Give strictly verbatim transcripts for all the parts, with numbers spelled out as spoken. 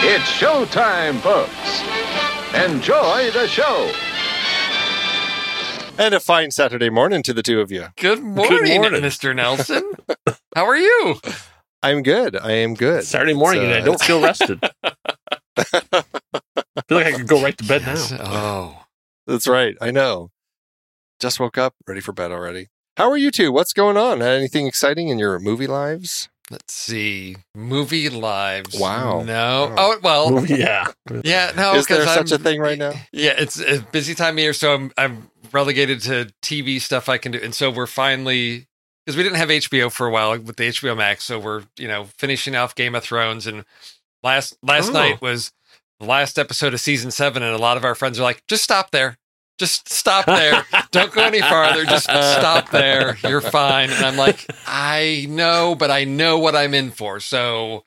It's showtime, folks. Enjoy the show. And a fine Saturday morning to the two of you. Good morning, Good morning. Mister Nelson. How are you? I'm good. I am good. Saturday morning, so, and I don't feel rested. I feel like I could go right to bed yes. now. Oh, that's right. I know. Just woke up, ready for bed already. How are you two? What's going on? Anything exciting in your movie lives? Let's see. Movie lives. Wow. No. Oh, well. Movie, yeah. Yeah. No. Is there such I'm, a thing right now? Yeah. It's a busy time of year, so I'm, I'm relegated to T V stuff I can do, and so we're finally. Because we didn't have H B O for a while with the H B O Max, so we're, you know, finishing off Game of Thrones, and last last oh. night was the last episode of season seven, and a lot of our friends are like, just stop there. Just stop there. Don't go any farther. Just stop there. You're fine. And I'm like, I know, but I know what I'm in for, so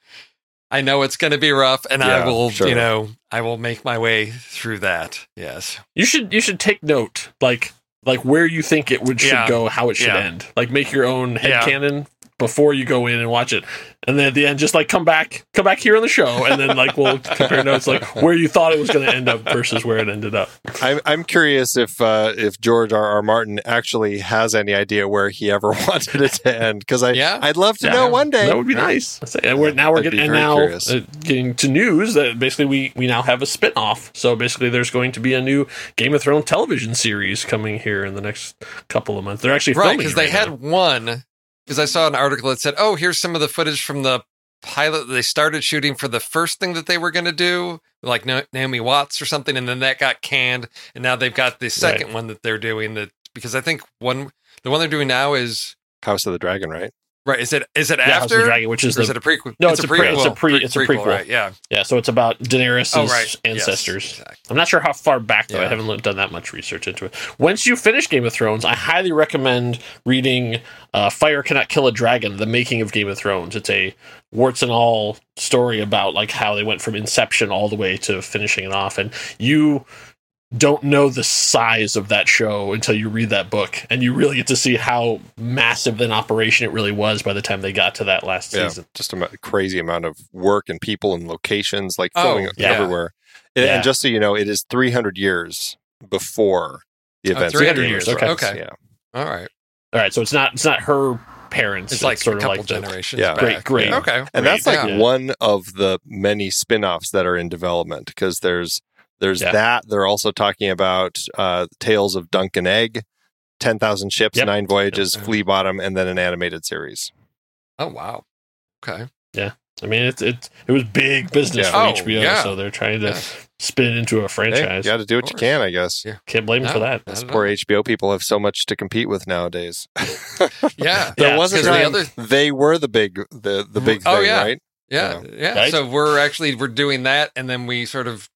I know it's going to be rough, and yeah, I will, sure. you know, I will make my way through that. Yes. You should, you should take note, like... Like where you think it would should yeah. go, how it should yeah. end. Like make your own headcanon yeah. before you go in and watch it. And then at the end, just like come back, come back here on the show, and then like we'll compare notes, like where you thought it was going to end up versus where it ended up. I'm I'm curious if uh, if George R. R. Martin actually has any idea where he ever wanted it to end, because I yeah. I'd love to yeah. know one day. That would be nice. And we're now we're getting and now uh, getting to news that basically we we now have a spinoff. So basically, there's going to be a new Game of Thrones television series coming here in the next couple of months. They're actually right because right they now. had one. Because I saw an article that said, oh, here's some of the footage from the pilot that they started shooting for the first thing that they were going to do, like Naomi Watts or something, and then that got canned, and now they've got the second right. one that they're doing. That because I think one, the one they're doing now is House of the Dragon, right? Right. Is it is it yeah, after House of the Dragon, which is, the, is it a prequel? No, it's, it's a, a prequel. It's a, pre, pre- it's a prequel. prequel. Right, yeah. Yeah. So it's about Daenerys' oh, right. ancestors. Yes, exactly. I'm not sure how far back though. Yeah. I haven't done that much research into it. Once you finish Game of Thrones, I highly recommend reading uh, "Fire Cannot Kill a Dragon: The Making of Game of Thrones." It's a warts and all story about like how they went from inception all the way to finishing it off, and you don't know the size of that show until you read that book, and you really get to see how massive an operation it really was by the time they got to that last yeah, season. Just a crazy amount of work and people and locations, like filming oh, yeah. everywhere. And, yeah. and just so you know, it is three hundred years before the events. Oh, three hundred years. Okay. okay. Yeah. All right. All right. So it's not, it's not her parents. It's like it's sort a couple of like generations. Yeah. Great. Great. Yeah. Okay. And great. that's like yeah. one of the many spinoffs that are in development, because there's, There's yeah. that. They're also talking about uh, Tales of Dunk and Egg, ten thousand Ships, yep. Nine Voyages, yep. Flea Bottom, and then an animated series. Oh, wow. Okay. Yeah. I mean, it, it, it was big business yeah. for oh, H B O, yeah. so they're trying to yeah. spin it into a franchise. Hey, you got to do what you can, I guess. Yeah. Can't blame no, them for that. Those poor know. H B O people have so much to compete with nowadays. yeah. There yeah, wasn't the other... They were the big, the, the big oh, thing, yeah. right? Yeah. Yeah. yeah. Right? So we're actually, we're doing that, and then we sort of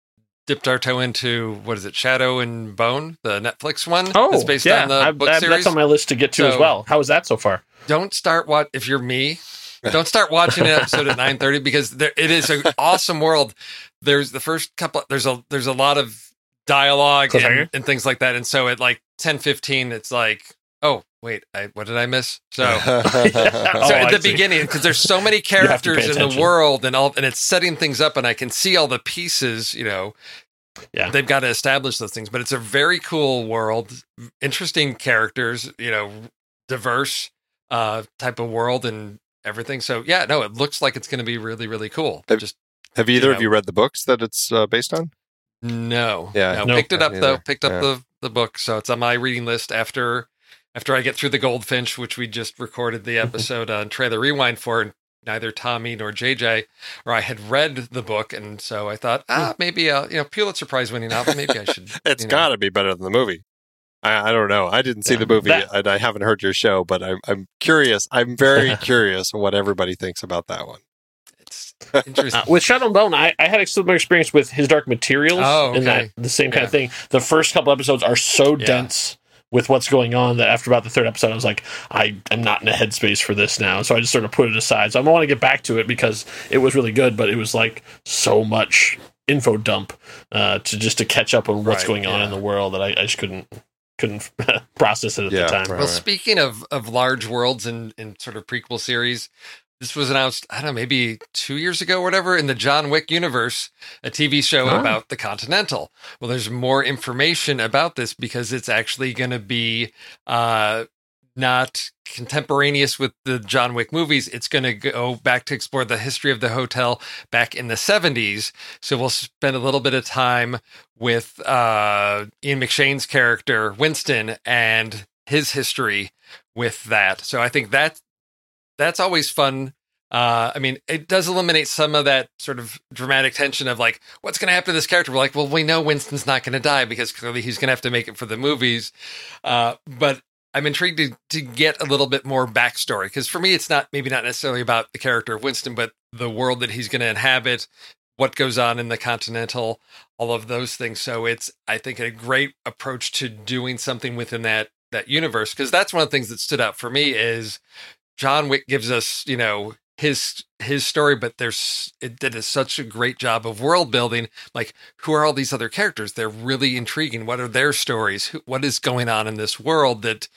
dipped our toe into, what is it, Shadow and Bone, the Netflix one? Oh, that's based yeah. on the I, book I, series. That's on my list to get to so, as well. How is that so far? Don't start watch if you're me. Don't start watching an episode at nine thirty because there, it is an awesome world. There's the first couple. There's a there's a lot of dialogue and, and things like that, and so at like ten fifteen, it's like, oh wait, I, what did I miss? So, yeah. so oh, at the beginning, because there's so many characters in the world, and all, and it's setting things up, and I can see all the pieces. You know, yeah, they've got to establish those things, but it's a very cool world, interesting characters. You know, diverse uh, type of world and everything. So, yeah, no, it looks like it's going to be really, really cool. Have, Just have either you know, of you read the books that it's uh, based on? No, yeah, no, nope. picked it up though. Picked up yeah. the the book, so it's on my reading list after. After I get through The Goldfinch, which we just recorded the episode on Trailer Rewind for, and neither Tommy nor J J, or I had read the book, and so I thought, ah, maybe a you know Pulitzer Prize winning novel, maybe I should. It's got to be better than the movie. I, I don't know. I didn't see yeah, the movie, that, and I haven't heard your show, but I'm, I'm curious. I'm very curious what everybody thinks about that one. Interesting. Uh, with Shadow and Bone, I, I had a similar experience with His Dark Materials, oh, okay. and that the same kind yeah. of thing. The first couple episodes are so yeah. dense with what's going on that after about the third episode, I was like, I am not in a headspace for this now. So I just sort of put it aside. So I want to get back to it because it was really good, but it was like so much info dump uh, to just to catch up on what's right, going on yeah. in the world that I, I just couldn't couldn't process it at yeah, the time. Right, well, right. Speaking of, of large worlds and, and sort of prequel series, this was announced, I don't know, maybe two years ago or whatever, in the John Wick universe, a T V show oh. about The Continental. Well, there's more information about this because it's actually going to be uh, not contemporaneous with the John Wick movies. It's going to go back to explore the history of the hotel back in the seventies. So we'll spend a little bit of time with uh, Ian McShane's character, Winston, and his history with that. So I think that's, That's always fun. Uh, I mean, it does eliminate some of that sort of dramatic tension of like, what's going to happen to this character? We're like, well, we know Winston's not going to die because clearly he's going to have to make it for the movies. Uh, but I'm intrigued to, to get a little bit more backstory because for me, it's not maybe not necessarily about the character of Winston, but the world that he's going to inhabit, what goes on in the Continental, all of those things. So it's, I think, a great approach to doing something within that that universe, because that's one of the things that stood out for me is John Wick gives us, you know, his his story, but there's it, it is such a great job of world building. Like, who are all these other characters? They're really intriguing. What are their stories? Who, what is going on in this world that,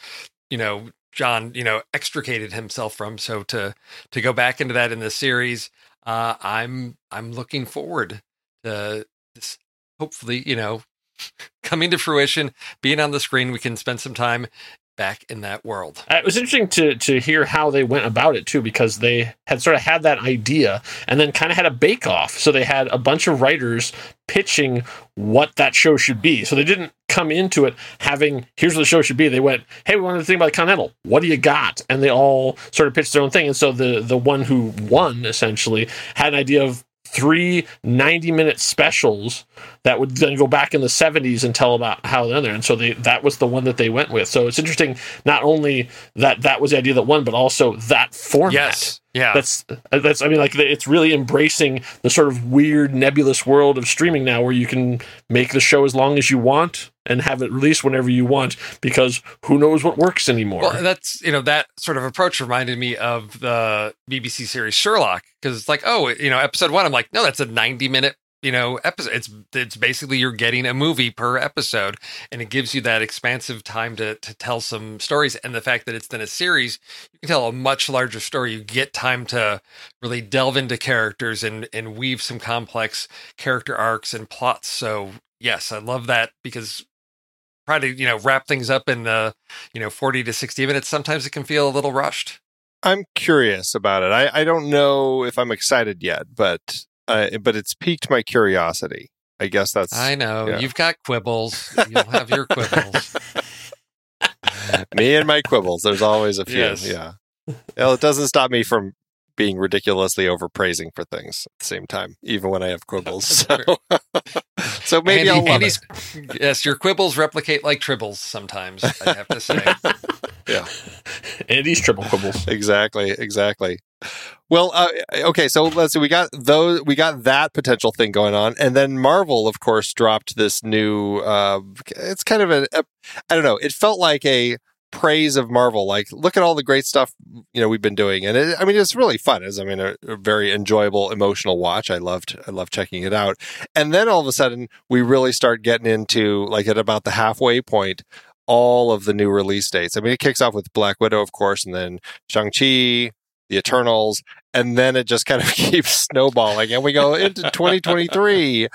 you know, John, you know, extricated himself from. So to to go back into that in the series, uh, I'm I'm looking forward to this. Hopefully, you know, coming to fruition, being on the screen, we can spend some time back in that world. It was interesting to to hear how they went about it too, because they had sort of had that idea and then kind of had a bake off. So they had a bunch of writers pitching what that show should be. So they didn't come into it having, here's what the show should be. They went, hey, we wanted to think about the Continental. What do you got? And they all sort of pitched their own thing. And so the the one who won essentially had an idea of three ninety minute specials that would then go back in the seventies and tell about how the other. And so they, that was the one that they went with. So it's interesting, not only that that was the idea that won, but also that format. Yes. Yeah. That's, that's, I mean, like, it's really embracing the sort of weird nebulous world of streaming now, where you can make the show as long as you want and have it released whenever you want, because who knows what works anymore. Well, that's, you know, that sort of approach reminded me of the B B C series Sherlock, because it's like, oh, you know, episode one, I'm like, no, that's a ninety minute, you know, episode. It's it's basically you're getting a movie per episode, and it gives you that expansive time to to tell some stories. And the fact that it's then a series, you can tell a much larger story. You get time to really delve into characters and and weave some complex character arcs and plots. So yes, I love that, because try to, you know, wrap things up in the, you know, forty to sixty minutes. Sometimes it can feel a little rushed. I'm curious about it. I, I don't know if I'm excited yet, but uh, but it's piqued my curiosity. I guess that's... I know. Yeah. You've got quibbles. You'll have your quibbles. Me and my quibbles. There's always a few. Yes. Yeah. Well, it doesn't stop me from being ridiculously overpraising for things at the same time, even when I have quibbles. So, so maybe Andy, I'll love Andy's, it. Yes, your quibbles replicate like tribbles sometimes, I have to say. Yeah. Andy's triple quibbles. Exactly, exactly. Well, uh, okay, so let's see. We got those. We got that potential thing going on, and then Marvel, of course, dropped this new. Uh, it's kind of a, a. I don't know. It felt like a praise of Marvel, like, look at all the great stuff, you know, we've been doing. And it, I mean, it's really fun. It's, I mean, a, a very enjoyable, emotional watch. I loved, I loved checking it out. And then all of a sudden, we really start getting into, like, at about the halfway point, all of the new release dates. I mean, it kicks off with Black Widow, of course, and then Shang-Chi, The Eternals, and then it just kind of keeps snowballing, and we go into twenty twenty-three.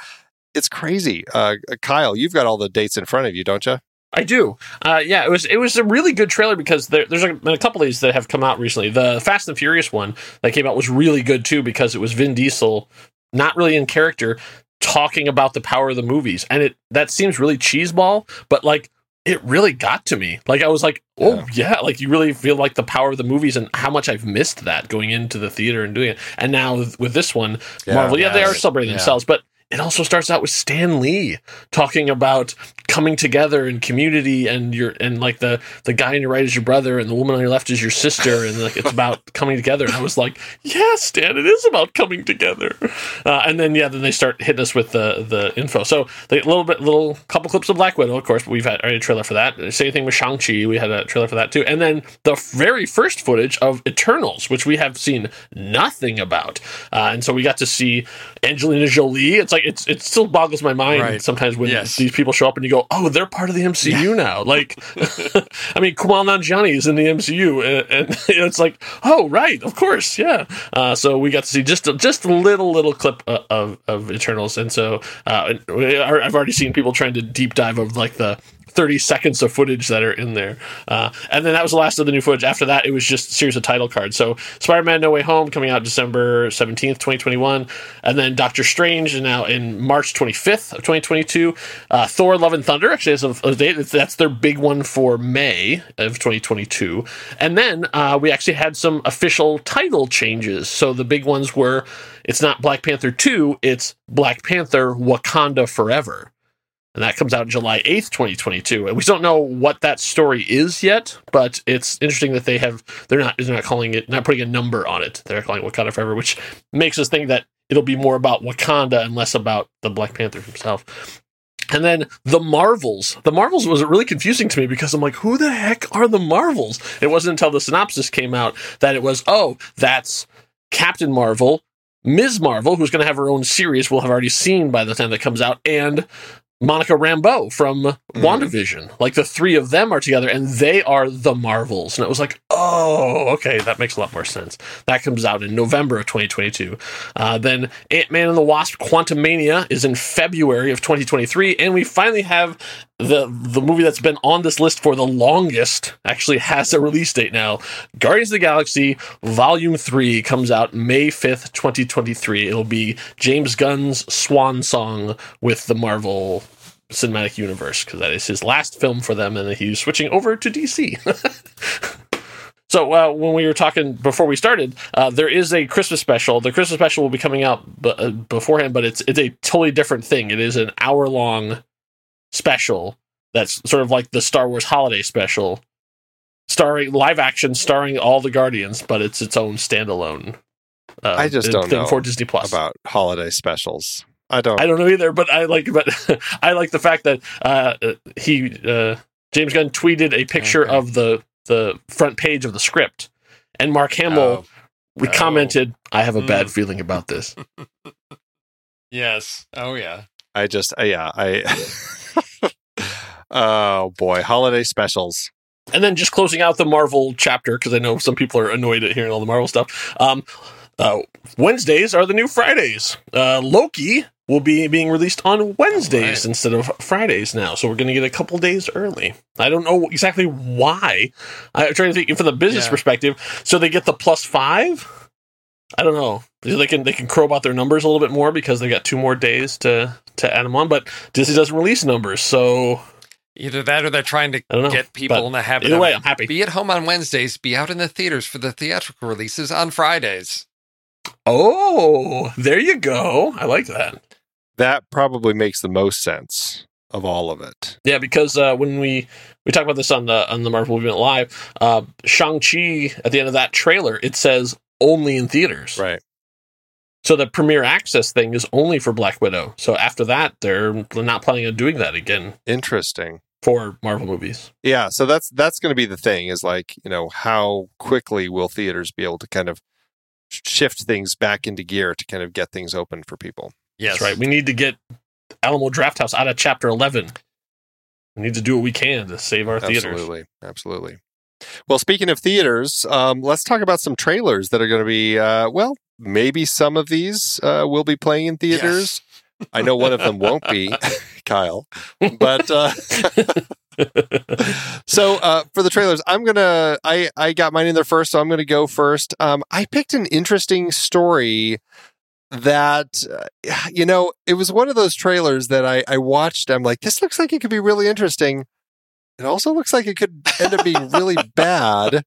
It's crazy. Uh, Kyle, you've got all the dates in front of you, don't you? I do. Uh, yeah, it was it was a really good trailer, because there, there's a, a couple of these that have come out recently. The Fast and Furious one that came out was really good, too, because it was Vin Diesel, not really in character, talking about the power of the movies. And it that seems really cheeseball, but, like, it really got to me. Like, I was like, oh, yeah. yeah, like, you really feel like the power of the movies and how much I've missed that going into the theater and doing it. And now with this one, yeah, Marvel, yeah, yeah, they are celebrating yeah. themselves, but it also starts out with Stan Lee talking about coming together and community, and your and like the, the guy on your right is your brother and the woman on your left is your sister, and like it's about coming together. And I was like, yeah, Stan, it is about coming together. Uh, and then yeah, then they start hitting us with the the info. So a little bit, little couple clips of Black Widow, of course. But we've had already a trailer for that. Same thing with Shang-Chi, we had a trailer for that too. And then the very first footage of Eternals, which we have seen nothing about, uh, and so we got to see Angelina Jolie. It's like It's it still boggles my mind right. sometimes when yes. these people show up and you go, oh, they're part of the M C U yeah. now. Like, I mean, Kumail Nanjiani is in the M C U, and, and it's like, oh, right, of course, yeah. Uh, so we got to see just a, just a little little clip uh, of of Eternals, and so uh, I've already seen people trying to deep dive of like the thirty seconds of footage that are in there. Uh, and then that was the last of the new footage. After that, it was just a series of title cards. So Spider-Man No Way Home coming out December seventeenth, twenty twenty-one. And then Doctor Strange now in March twenty-fifth of twenty twenty-two. Uh, Thor Love and Thunder actually has a date. That's their big one for May of twenty twenty-two. And then uh, we actually had some official title changes. So the big ones were, it's not Black Panther two, it's Black Panther Wakanda Forever. And that comes out July eighth, twenty twenty-two. And we don't know what that story is yet, but it's interesting that they have, they're not, they're not calling it, not putting a number on it. They're calling it Wakanda Forever, which makes us think that it'll be more about Wakanda and less about the Black Panther himself. And then The Marvels. The Marvels was really confusing to me, because I'm like, who the heck are The Marvels? It wasn't until the synopsis came out that it was, oh, that's Captain Marvel, Miz Marvel, who's going to have her own series we'll have already seen by the time that comes out, and Monica Rambeau from mm. WandaVision. Like, the three of them are together, and they are the Marvels. And it was like, oh, okay, that makes a lot more sense. That comes out in November of twenty twenty-two. Uh, then Ant-Man and the Wasp Quantumania is in February of twenty twenty-three, and we finally have the the movie that's been on this list for the longest, actually has a release date now. Guardians of the Galaxy Volume three comes out May fifth, twenty twenty-three. It'll be James Gunn's swan song with the Marvel Cinematic Universe, because that is his last film for them, and he's switching over to D C. So uh, when we were talking before we started, uh, there is a Christmas special. The Christmas special will be coming out b- uh, beforehand, but it's it's a totally different thing. It is an hour-long special that's sort of like the Star Wars holiday special, starring live action, starring all the Guardians, but it's its own standalone. Uh, I just don't thing know for Disney Plus about holiday specials. I don't. I don't know either, but I like. But I like the fact that uh, he uh, James Gunn tweeted a picture okay. of the. the front page of the script, and Mark Hamill oh. commented, oh. I have a bad mm. feeling about this. Yes. Oh yeah. I just, uh, yeah, I, oh boy, holiday specials. And then just closing out the Marvel chapter, cause I know some people are annoyed at hearing all the Marvel stuff. Um, uh, Wednesdays are the new Fridays. Uh, Loki will be being released on Wednesdays right. instead of Fridays now. So we're going to get a couple days early. I don't know exactly why. I'm trying to think from the business yeah. perspective. So they get the plus five? I don't know. They can they can crow about their numbers a little bit more because they got two more days to, to add them on. But Disney doesn't release numbers, so... Either that or they're trying to know, get people in the habit either of... Way, I'm happy. Be at home on Wednesdays, be out in the theaters for the theatrical releases on Fridays. Oh, there you go. I like that. That probably makes the most sense of all of it. Yeah, because uh, when we, we talked about this on the on the Marvel Movement Live, uh, Shang-Chi, at the end of that trailer, it says only in theaters. Right. So the premiere access thing is only for Black Widow. So after that, they're not planning on doing that again. Interesting. For Marvel movies. Yeah, so that's that's going to be the thing, is like, you know, how quickly will theaters be able to kind of shift things back into gear to kind of get things open for people. Yes. That's right. We need to get Alamo Drafthouse out of Chapter eleven. We need to do what we can to save our Absolutely. theaters. Absolutely. Absolutely. Well, speaking of theaters, um, let's talk about some trailers that are going to be, uh, well, maybe some of these uh, will be playing in theaters. Yes. I know one of them won't be, Kyle. But uh, so uh, for the trailers, I'm going to, I, I got mine in there first, so I'm going to go first. Um, I picked an interesting story that, uh, you know, it was one of those trailers that I, I watched. I'm like, this looks like it could be really interesting. It also looks like it could end up being really bad.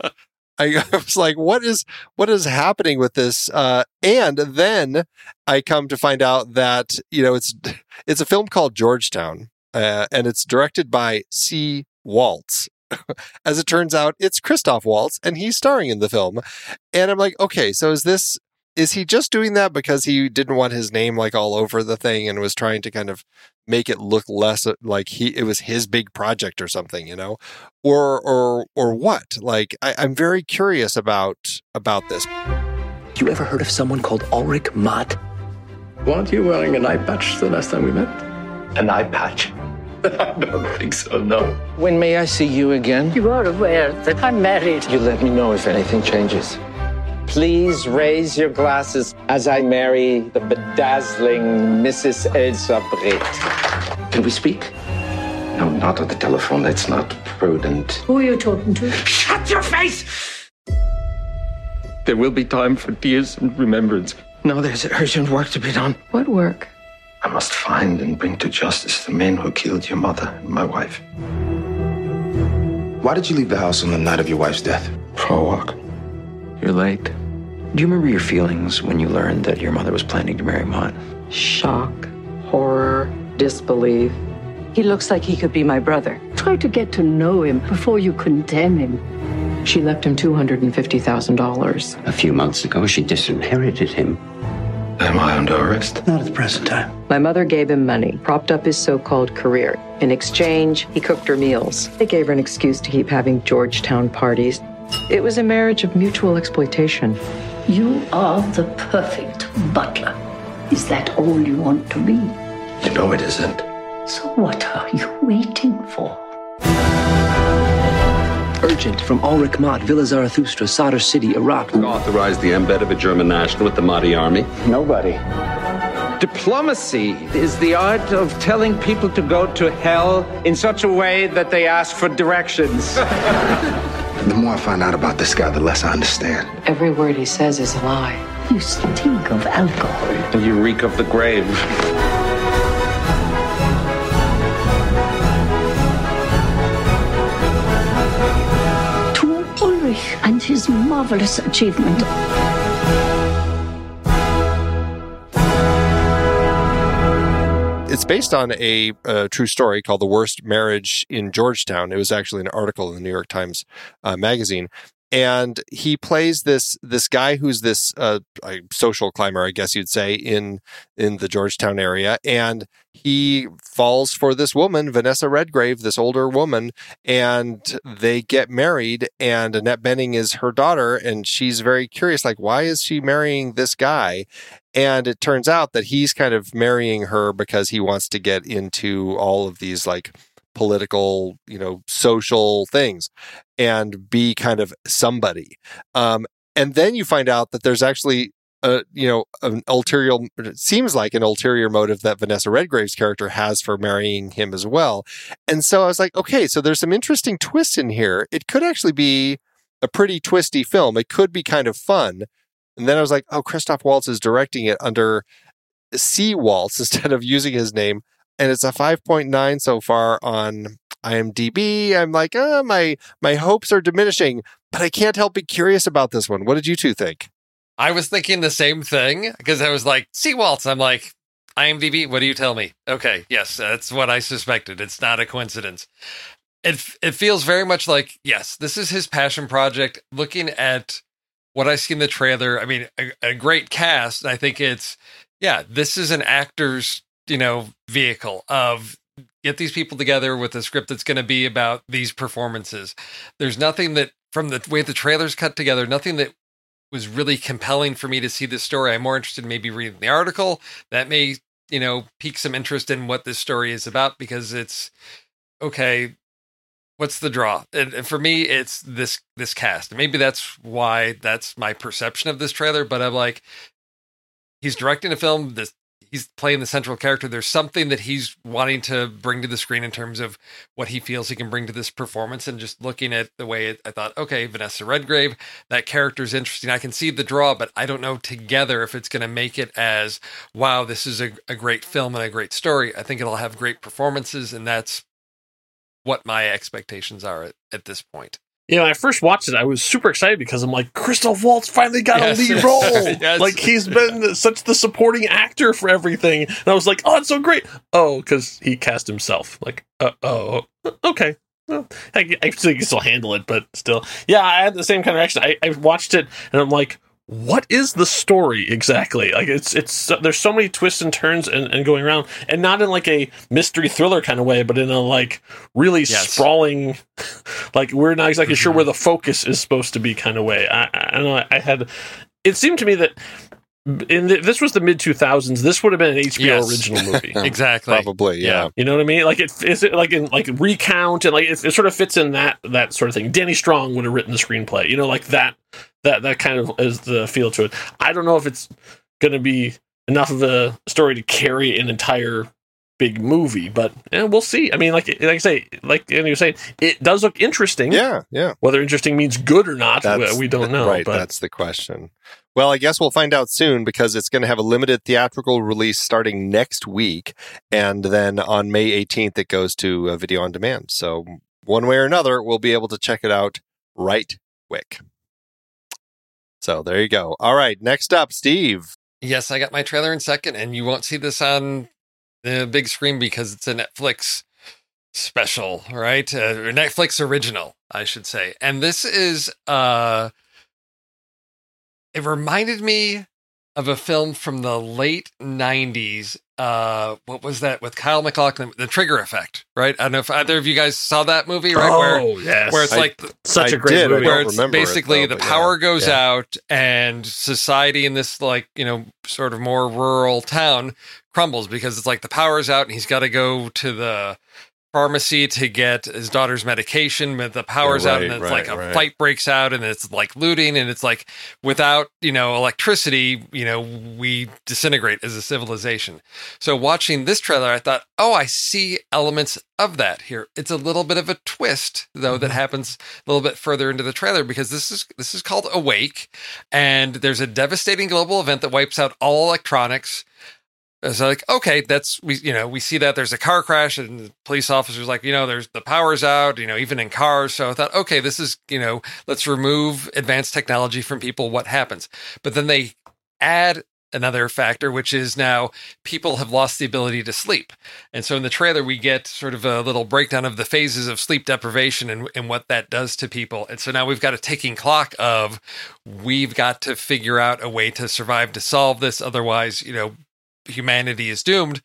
I, I was like, what is, what is happening with this? Uh, and then I come to find out that, you know, it's, it's a film called Georgetown, uh, and it's directed by C. Waltz. As it turns out, it's Christoph Waltz, and he's starring in the film. And I'm like, okay, so is this, Is he just doing that because he didn't want his name like all over the thing and was trying to kind of make it look less like he it was his big project or something, you know, or or or what? Like, I, I'm very curious about about this. You ever heard of someone called Ulrich Mott? Weren't you wearing an eye patch the last time we met? An eye patch? I don't think so. No. When may I see you again? You are aware that I'm married. You let me know if anything changes. Please raise your glasses as I marry the bedazzling Missus Elsa Brett. Can we speak? No, not on the telephone. That's not prudent. Who are you talking to? Shut your face! There will be time for tears and remembrance. Now there's urgent work to be done. What work? I must find and bring to justice the men who killed your mother and my wife. Why did you leave the house on the night of your wife's death? For a walk. You're late. Do you remember your feelings when you learned that your mother was planning to marry Mott? Shock, horror, disbelief. He looks like he could be my brother. Try to get to know him before you condemn him. She left him two hundred fifty thousand dollars. A few months ago, she disinherited him. Am I under arrest? Not at the present time. My mother gave him money, propped up his so-called career. In exchange, he cooked her meals. They gave her an excuse to keep having Georgetown parties. It was a marriage of mutual exploitation. You are the perfect butler. Is that all you want to be? You know it isn't. So what are you waiting for? Urgent from Ulrich Mott, Villa Zarathustra, Sadr City, Iraq. Authorized the embed of a German national with the Mahdi army. Nobody. Diplomacy is the art of telling people to go to hell in such a way that they ask for directions. The more I find out about this guy, the less I understand. Every word he says is a lie. You stink of alcohol. And you reek of the grave. To Ulrich and his marvelous achievement. It's based on a, a true story called The Worst Marriage in Georgetown. It was actually an article in the New York Times uh, magazine. And he plays this this guy who's this uh, social climber, I guess you'd say, in, in the Georgetown area. And he falls for this woman, Vanessa Redgrave, this older woman, and they get married. And Annette Bening is her daughter, and she's very curious, like, why is she marrying this guy? And it turns out that he's kind of marrying her because he wants to get into all of these, like, political, you know, social things and be kind of somebody. Um, and then you find out that there's actually, a, you know, an ulterior, it seems like an ulterior motive that Vanessa Redgrave's character has for marrying him as well. And so I was like, okay, so there's some interesting twists in here. It could actually be a pretty twisty film. It could be kind of fun. And then I was like, oh, Christoph Waltz is directing it under C. Waltz instead of using his name. And it's a five point nine so far on IMDb. I'm like, oh, my, my hopes are diminishing, but I can't help but curious about this one. What did you two think? I was thinking the same thing because I was like, C. Waltz. I'm like, IMDb, what do you tell me? Okay, yes, that's what I suspected. It's not a coincidence. It, it feels very much like, yes, this is his passion project. Looking at what I see in the trailer, I mean, a, a great cast. I think it's, yeah, this is an actor's, you know, vehicle of get these people together with a script that's going to be about these performances. There's nothing that, from the way the trailer's cut together, nothing that was really compelling for me to see this story. I'm more interested in maybe reading the article. That may, you know, pique some interest in what this story is about because it's, okay, what's the draw? And for me, it's this this cast. Maybe that's why that's my perception of this trailer, but I'm like, he's directing a film, this he's playing the central character. There's something that he's wanting to bring to the screen in terms of what he feels he can bring to this performance. And just looking at the way it, I thought, okay, Vanessa Redgrave, that character's interesting. I can see the draw, but I don't know together if it's going to make it as, wow, this is a, a great film and a great story. I think it'll have great performances. And that's what my expectations are at, at this point. You know, when I first watched it, I was super excited because I'm like, Christoph Waltz finally got yes. a lead role. yes. Like, he's been yeah. such the supporting actor for everything. And I was like, oh, it's so great. Oh, because he cast himself. Like, uh, oh, okay. Well, I, I think he'll handle it, but still. Yeah, I had the same kind of reaction. I, I watched it, and I'm like, what is the story exactly? Like, it's it's there's so many twists and turns and, and going around, and not in like a mystery thriller kind of way, but in a like really yes. sprawling, like we're not exactly mm-hmm. sure where the focus is supposed to be kind of way. I, I don't know. I had it seemed to me that in the, this was the mid two thousands. This would have been an H B O yes. original movie, exactly. Probably, yeah. yeah. You know what I mean? Like it is it like in like Recount and like it, it sort of fits in that that sort of thing. Danny Strong would have written the screenplay. You know, like that that that kind of is the feel to it. I don't know if it's going to be enough of a story to carry an entire big movie, but eh, we'll see. I mean, like like I say, like and you're saying, it does look interesting. Yeah, yeah. Whether interesting means good or not, that's, we don't know. Right, but. That's the question. Well, I guess we'll find out soon because it's going to have a limited theatrical release starting next week. And then on May eighteenth, it goes to uh, video on demand. So one way or another, we'll be able to check it out right quick. So there you go. All right. Next up, Steve. Yes, I got my trailer in second, and you won't see this on the big screen because it's a Netflix special, right? Uh, or Netflix original, I should say. And this is... uh. It reminded me of a film from the late nineties uh, what was that with Kyle MacLachlan? The Trigger Effect, right? I don't know if either of you guys saw that movie, right? Oh, where, yes. Where it's I, like the, such I a great did. movie. Where it's basically it though, the power yeah. goes yeah. out and society in this, like, you know, sort of more rural town crumbles because it's like the power's out and he's got to go to the pharmacy to get his daughter's medication, but the power's right, out, and it's right, like a right. fight breaks out, and it's like looting, and it's like without, you know, electricity, you know, we disintegrate as a civilization. So watching this trailer, I thought, oh, I see elements of that here. It's a little bit of a twist, though, that happens a little bit further into the trailer, because this is this is called Awake, and there's a devastating global event that wipes out all electronics. So like, okay, that's, we, you know, we see that there's a car crash and the police officer's like, you know, there's the power's out, you know, even in cars. So I thought, okay, this is, you know, let's remove advanced technology from people. What happens? But then they add another factor, which is now people have lost the ability to sleep. And so in the trailer, we get sort of a little breakdown of the phases of sleep deprivation and, and what that does to people. And so now we've got a ticking clock of, we've got to figure out a way to survive, to solve this. Otherwise, you know, humanity is doomed.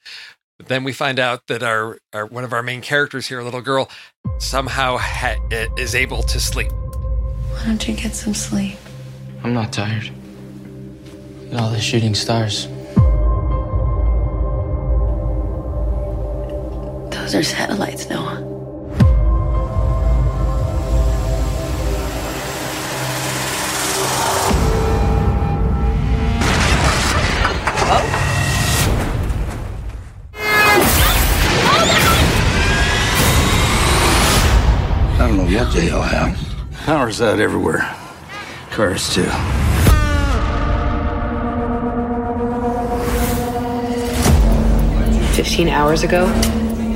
But then we find out that our, our one of our main characters here, a little girl, somehow ha- is able to sleep. Why don't you get some sleep? I'm not tired. Look at all the shooting stars. Those are satellites, Noah. I don't know what the hell happened. Power's out everywhere. Cars, too. Fifteen hours ago,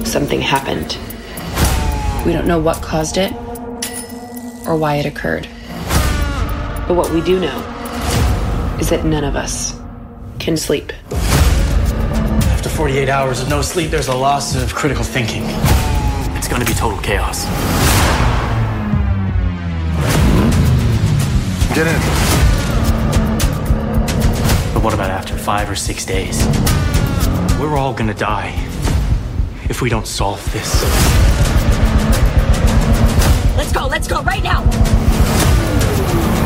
something happened. We don't know what caused it or why it occurred. But what we do know is that none of us can sleep. After forty-eight hours of no sleep, there's a loss of critical thinking. It's going to be total chaos. Get in. But what about after five or six days? We're all gonna die if we don't solve this. Let's go, let's go, right now!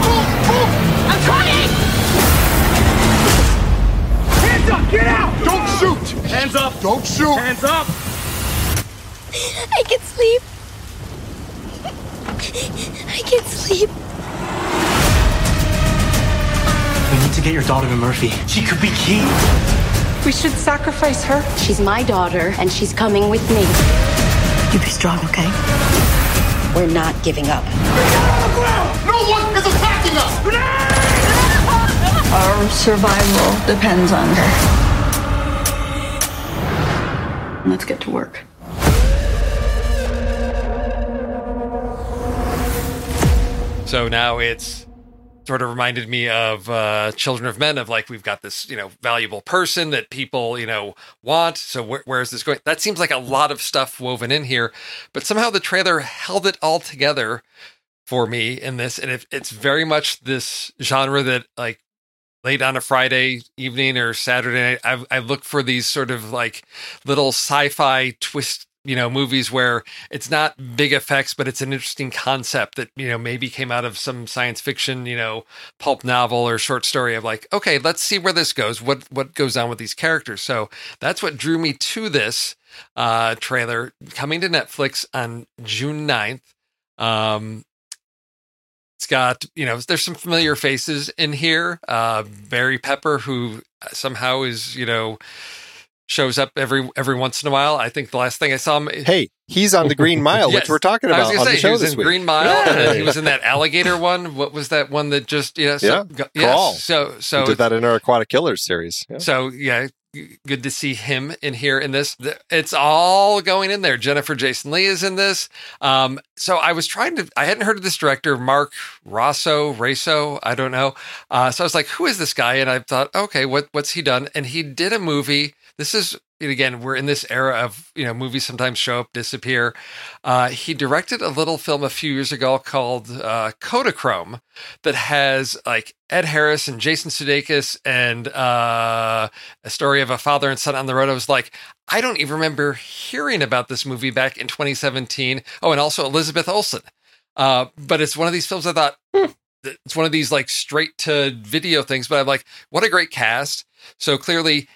Oh, oh, I'm trying! Hands up, get out! Don't shoot! Hands up! Don't shoot! Hands up! I can sleep. I can sleep. We need to get your daughter to Murphy. She could be key. We should sacrifice her. She's my daughter, and she's coming with me. You be strong, okay? We're not giving up. Get out of the ground! No one is attacking us! Our survival depends on her. Let's get to work. So now it's sort of reminded me of uh, Children of Men, of like, we've got this, you know, valuable person that people, you know, want. So wh- where is this going? That seems like a lot of stuff woven in here, but somehow the trailer held it all together for me in this. And it, it's very much this genre that, like, late on a Friday evening or Saturday night, I, I look for these sort of like little sci-fi twist, you know, movies where it's not big effects, but it's an interesting concept that, you know, maybe came out of some science fiction, you know, pulp novel or short story of like, okay, let's see where this goes. What, what goes on with these characters? So that's what drew me to this uh, trailer, coming to Netflix on June ninth. Um, it's got, you know, there's some familiar faces in here. Uh, Barry Pepper, who somehow is, you know, shows up every every once in a while. I think the last thing I saw him... Hey, he's on the Green Mile, yes, which we're talking about I was gonna on say, the show he was this in week. Green Mile, yeah. And then he was in that alligator one. What was that one that just... You know, so, yeah, yeah, Crawl. So, so, did that in our Aquatic Killers series. Yeah. So, yeah, good to see him in here in this. It's all going in there. Jennifer Jason Leigh is in this. Um, so I was trying to... I hadn't heard of this director, Mark Rosso, Raso, I don't know. Uh, so I was like, who is this guy? And I thought, okay, what what's he done? And he did a movie... This is again, we're in this era of, you know, movies sometimes show up, disappear. Uh, he directed a little film a few years ago called uh, Kodachrome that has like Ed Harris and Jason Sudeikis and uh, a story of a father and son on the road. I was like, I don't even remember hearing about this movie back in twenty seventeen. Oh, and also Elizabeth Olsen. Uh, but it's one of these films I thought, hmm. It's one of these like straight to video things, but I'm like, what a great cast. So clearly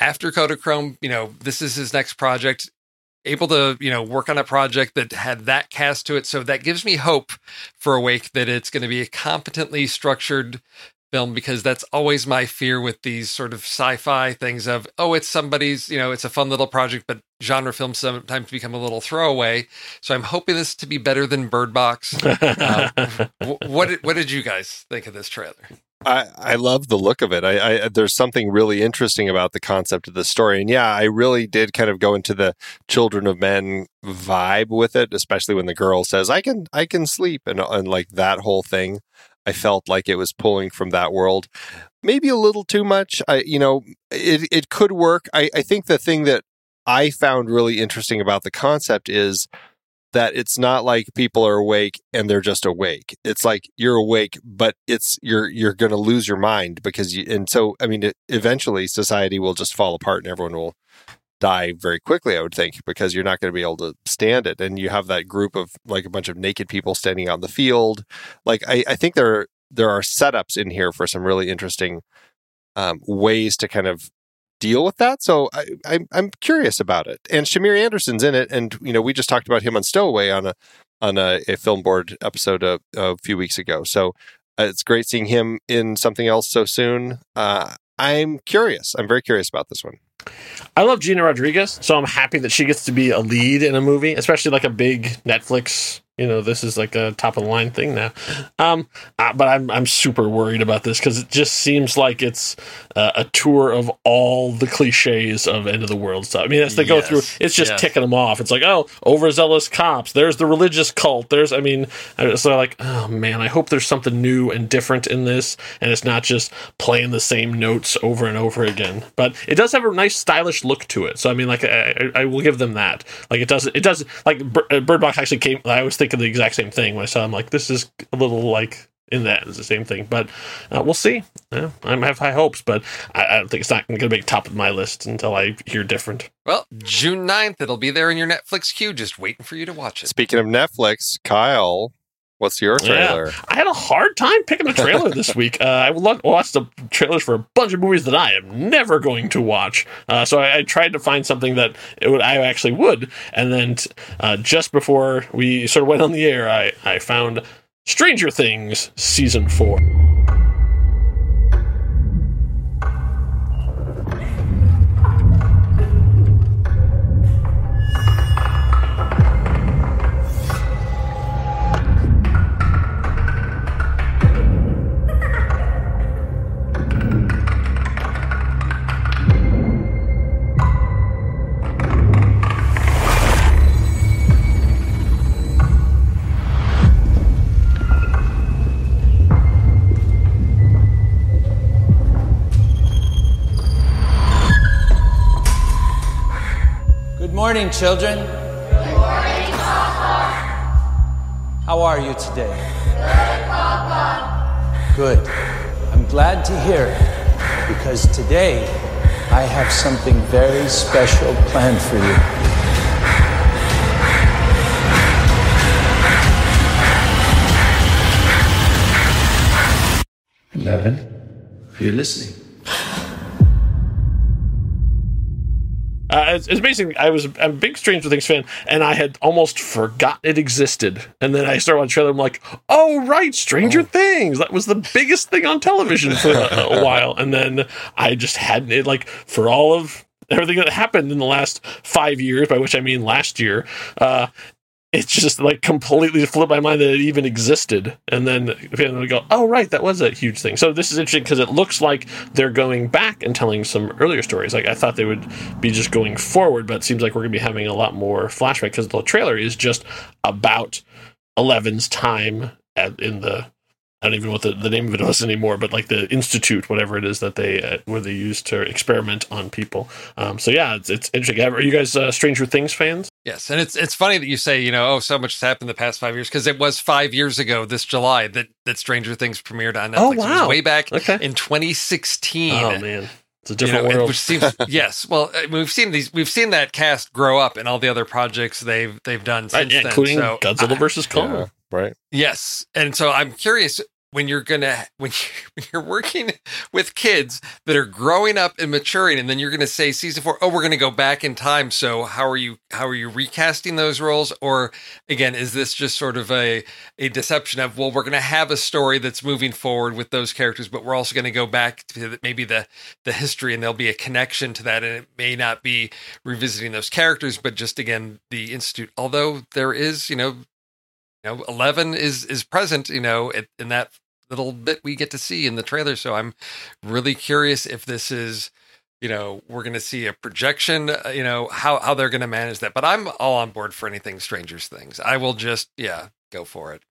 after Kodachrome, you know, this is his next project, able to, you know, work on a project that had that cast to it. So that gives me hope for Awake that it's going to be a competently structured film, because that's always my fear with these sort of sci-fi things of, oh, it's somebody's, you know, it's a fun little project, but genre films sometimes become a little throwaway. So I'm hoping this to be better than Bird Box. uh, what, what did you guys think of this trailer? I, I love the look of it. I, I there's something really interesting about the concept of the story. And yeah, I really did kind of go into the Children of Men vibe with it, especially when the girl says, I can, I can sleep. And, and like that whole thing. I felt like it was pulling from that world, maybe a little too much. I, you know, it it could work. I, I think the thing that I found really interesting about the concept is that it's not like people are awake and they're just awake. It's like you're awake, but it's you're you're going to lose your mind because you. And so, I mean, it, eventually society will just fall apart and everyone will die very quickly, I would think, because you're not going to be able to stand it. And you have that group of like a bunch of naked people standing out in the field. Like, I, I think there, there are setups in here for some really interesting um, ways to kind of deal with that. So I, I, I'm curious about it. And Shamir Anderson's in it. And, you know, we just talked about him on Stowaway on a, on a, a Film Board episode a, a few weeks ago. So uh, it's great seeing him in something else so soon. Uh, I'm curious. I'm very curious about this one. I love Gina Rodriguez, so I'm happy that she gets to be a lead in a movie, especially like a big Netflix, you know, this is like a top of the line thing now. Um, uh, but I'm I'm super worried about this because it just seems like it's uh, a tour of all the cliches of end of the world stuff. I mean, as they yes. go through, it's just yes. ticking them off. It's like, oh, overzealous cops. There's the religious cult. There's, I mean, so like, oh man, I hope there's something new and different in this, and it's not just playing the same notes over and over again. But it does have a nice stylish look to it. So I mean, like, I, I will give them that. Like, it doesn't. It doesn't. Like, Bird Box actually came. I was thinking. The exact same thing when I saw him, like, this is a little like in that it's the same thing, but uh, we'll see. Yeah, I have high hopes, but I, I don't think it's not going to make top of my list until I hear different. Well, June ninth, it'll be there in your Netflix queue, just waiting for you to watch it. Speaking of Netflix, Kyle, what's your trailer? Yeah, I had a hard time picking a trailer this week. Uh, I watched the trailers for a bunch of movies that I am never going to watch. Uh, so I, I tried to find something that it would, I actually would. And then t- uh, just before we sort of went on the air, I, I found Stranger Things Season four. Good morning, children. Good morning, Papa. How are you today? Good, Papa. Good. I'm glad to hear it, because today I have something very special planned for you. Eleven, if you're listening. Uh, it's, it's amazing. I was I'm a big Stranger Things fan, and I had almost forgotten it existed. And then I started on the trailer. I'm like, "Oh right, Stranger oh. Things. That was the biggest thing on television for a, a while." And then I just hadn't it like for all of everything that happened in the last five years, by which I mean last year. Uh, it's just like completely flipped my mind that it even existed. And then we go, oh, right, that was a huge thing. So this is interesting because it looks like they're going back and telling some earlier stories. Like I thought they would be just going forward, but it seems like we're going to be having a lot more flashback because the trailer is just about Eleven's time at, in the I don't even know what the, the name of it was anymore, but like the institute, whatever it is that they uh, where they use to experiment on people. Um, so yeah, it's, it's interesting. Are you guys uh, Stranger Things fans? Yes, and it's it's funny that you say, you know, oh, so much has happened the past five years, because it was five years ago this July that, that Stranger Things premiered on Netflix. Oh, wow. It was way back okay. in twenty sixteen. Oh man, it's a different you know, world. Which seems yes. Well, we've seen these, we've seen that cast grow up in all the other projects they've they've done, right, since yeah, then, including so, Godzilla I, versus Kong. Yeah. Right. Yes. And so I'm curious when you're going to, when you're working with kids that are growing up and maturing, and then you're going to say season four, oh, we're going to go back in time. So how are you, how are you recasting those roles? Or again, is this just sort of a, a deception of, well, we're going to have a story that's moving forward with those characters, but we're also going to go back to maybe the, the history, and there'll be a connection to that. And it may not be revisiting those characters, but just again, the Institute, although there is, you know, You know, Eleven is is present, you know, it, in that little bit we get to see in the trailer. So I'm really curious if this is, you know, we're going to see a projection, uh, you know, how, how they're going to manage that. But I'm all on board for anything Stranger Things. I will just, yeah, go for it.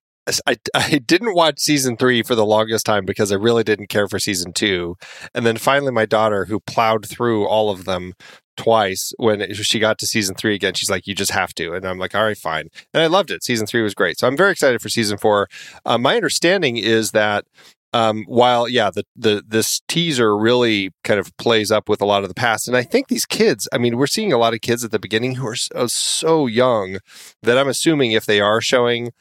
I, I didn't watch season three for the longest time because I really didn't care for season two. And then finally my daughter, who plowed through all of them twice, when she got to season three again, she's like, you just have to. And I'm like, all right, fine. And I loved it. Season three was great. So I'm very excited for season four. Uh, my understanding is that um, while, yeah, the, the this teaser really kind of plays up with a lot of the past. And I think these kids, I mean, we're seeing a lot of kids at the beginning who are so, so young that I'm assuming if they are showing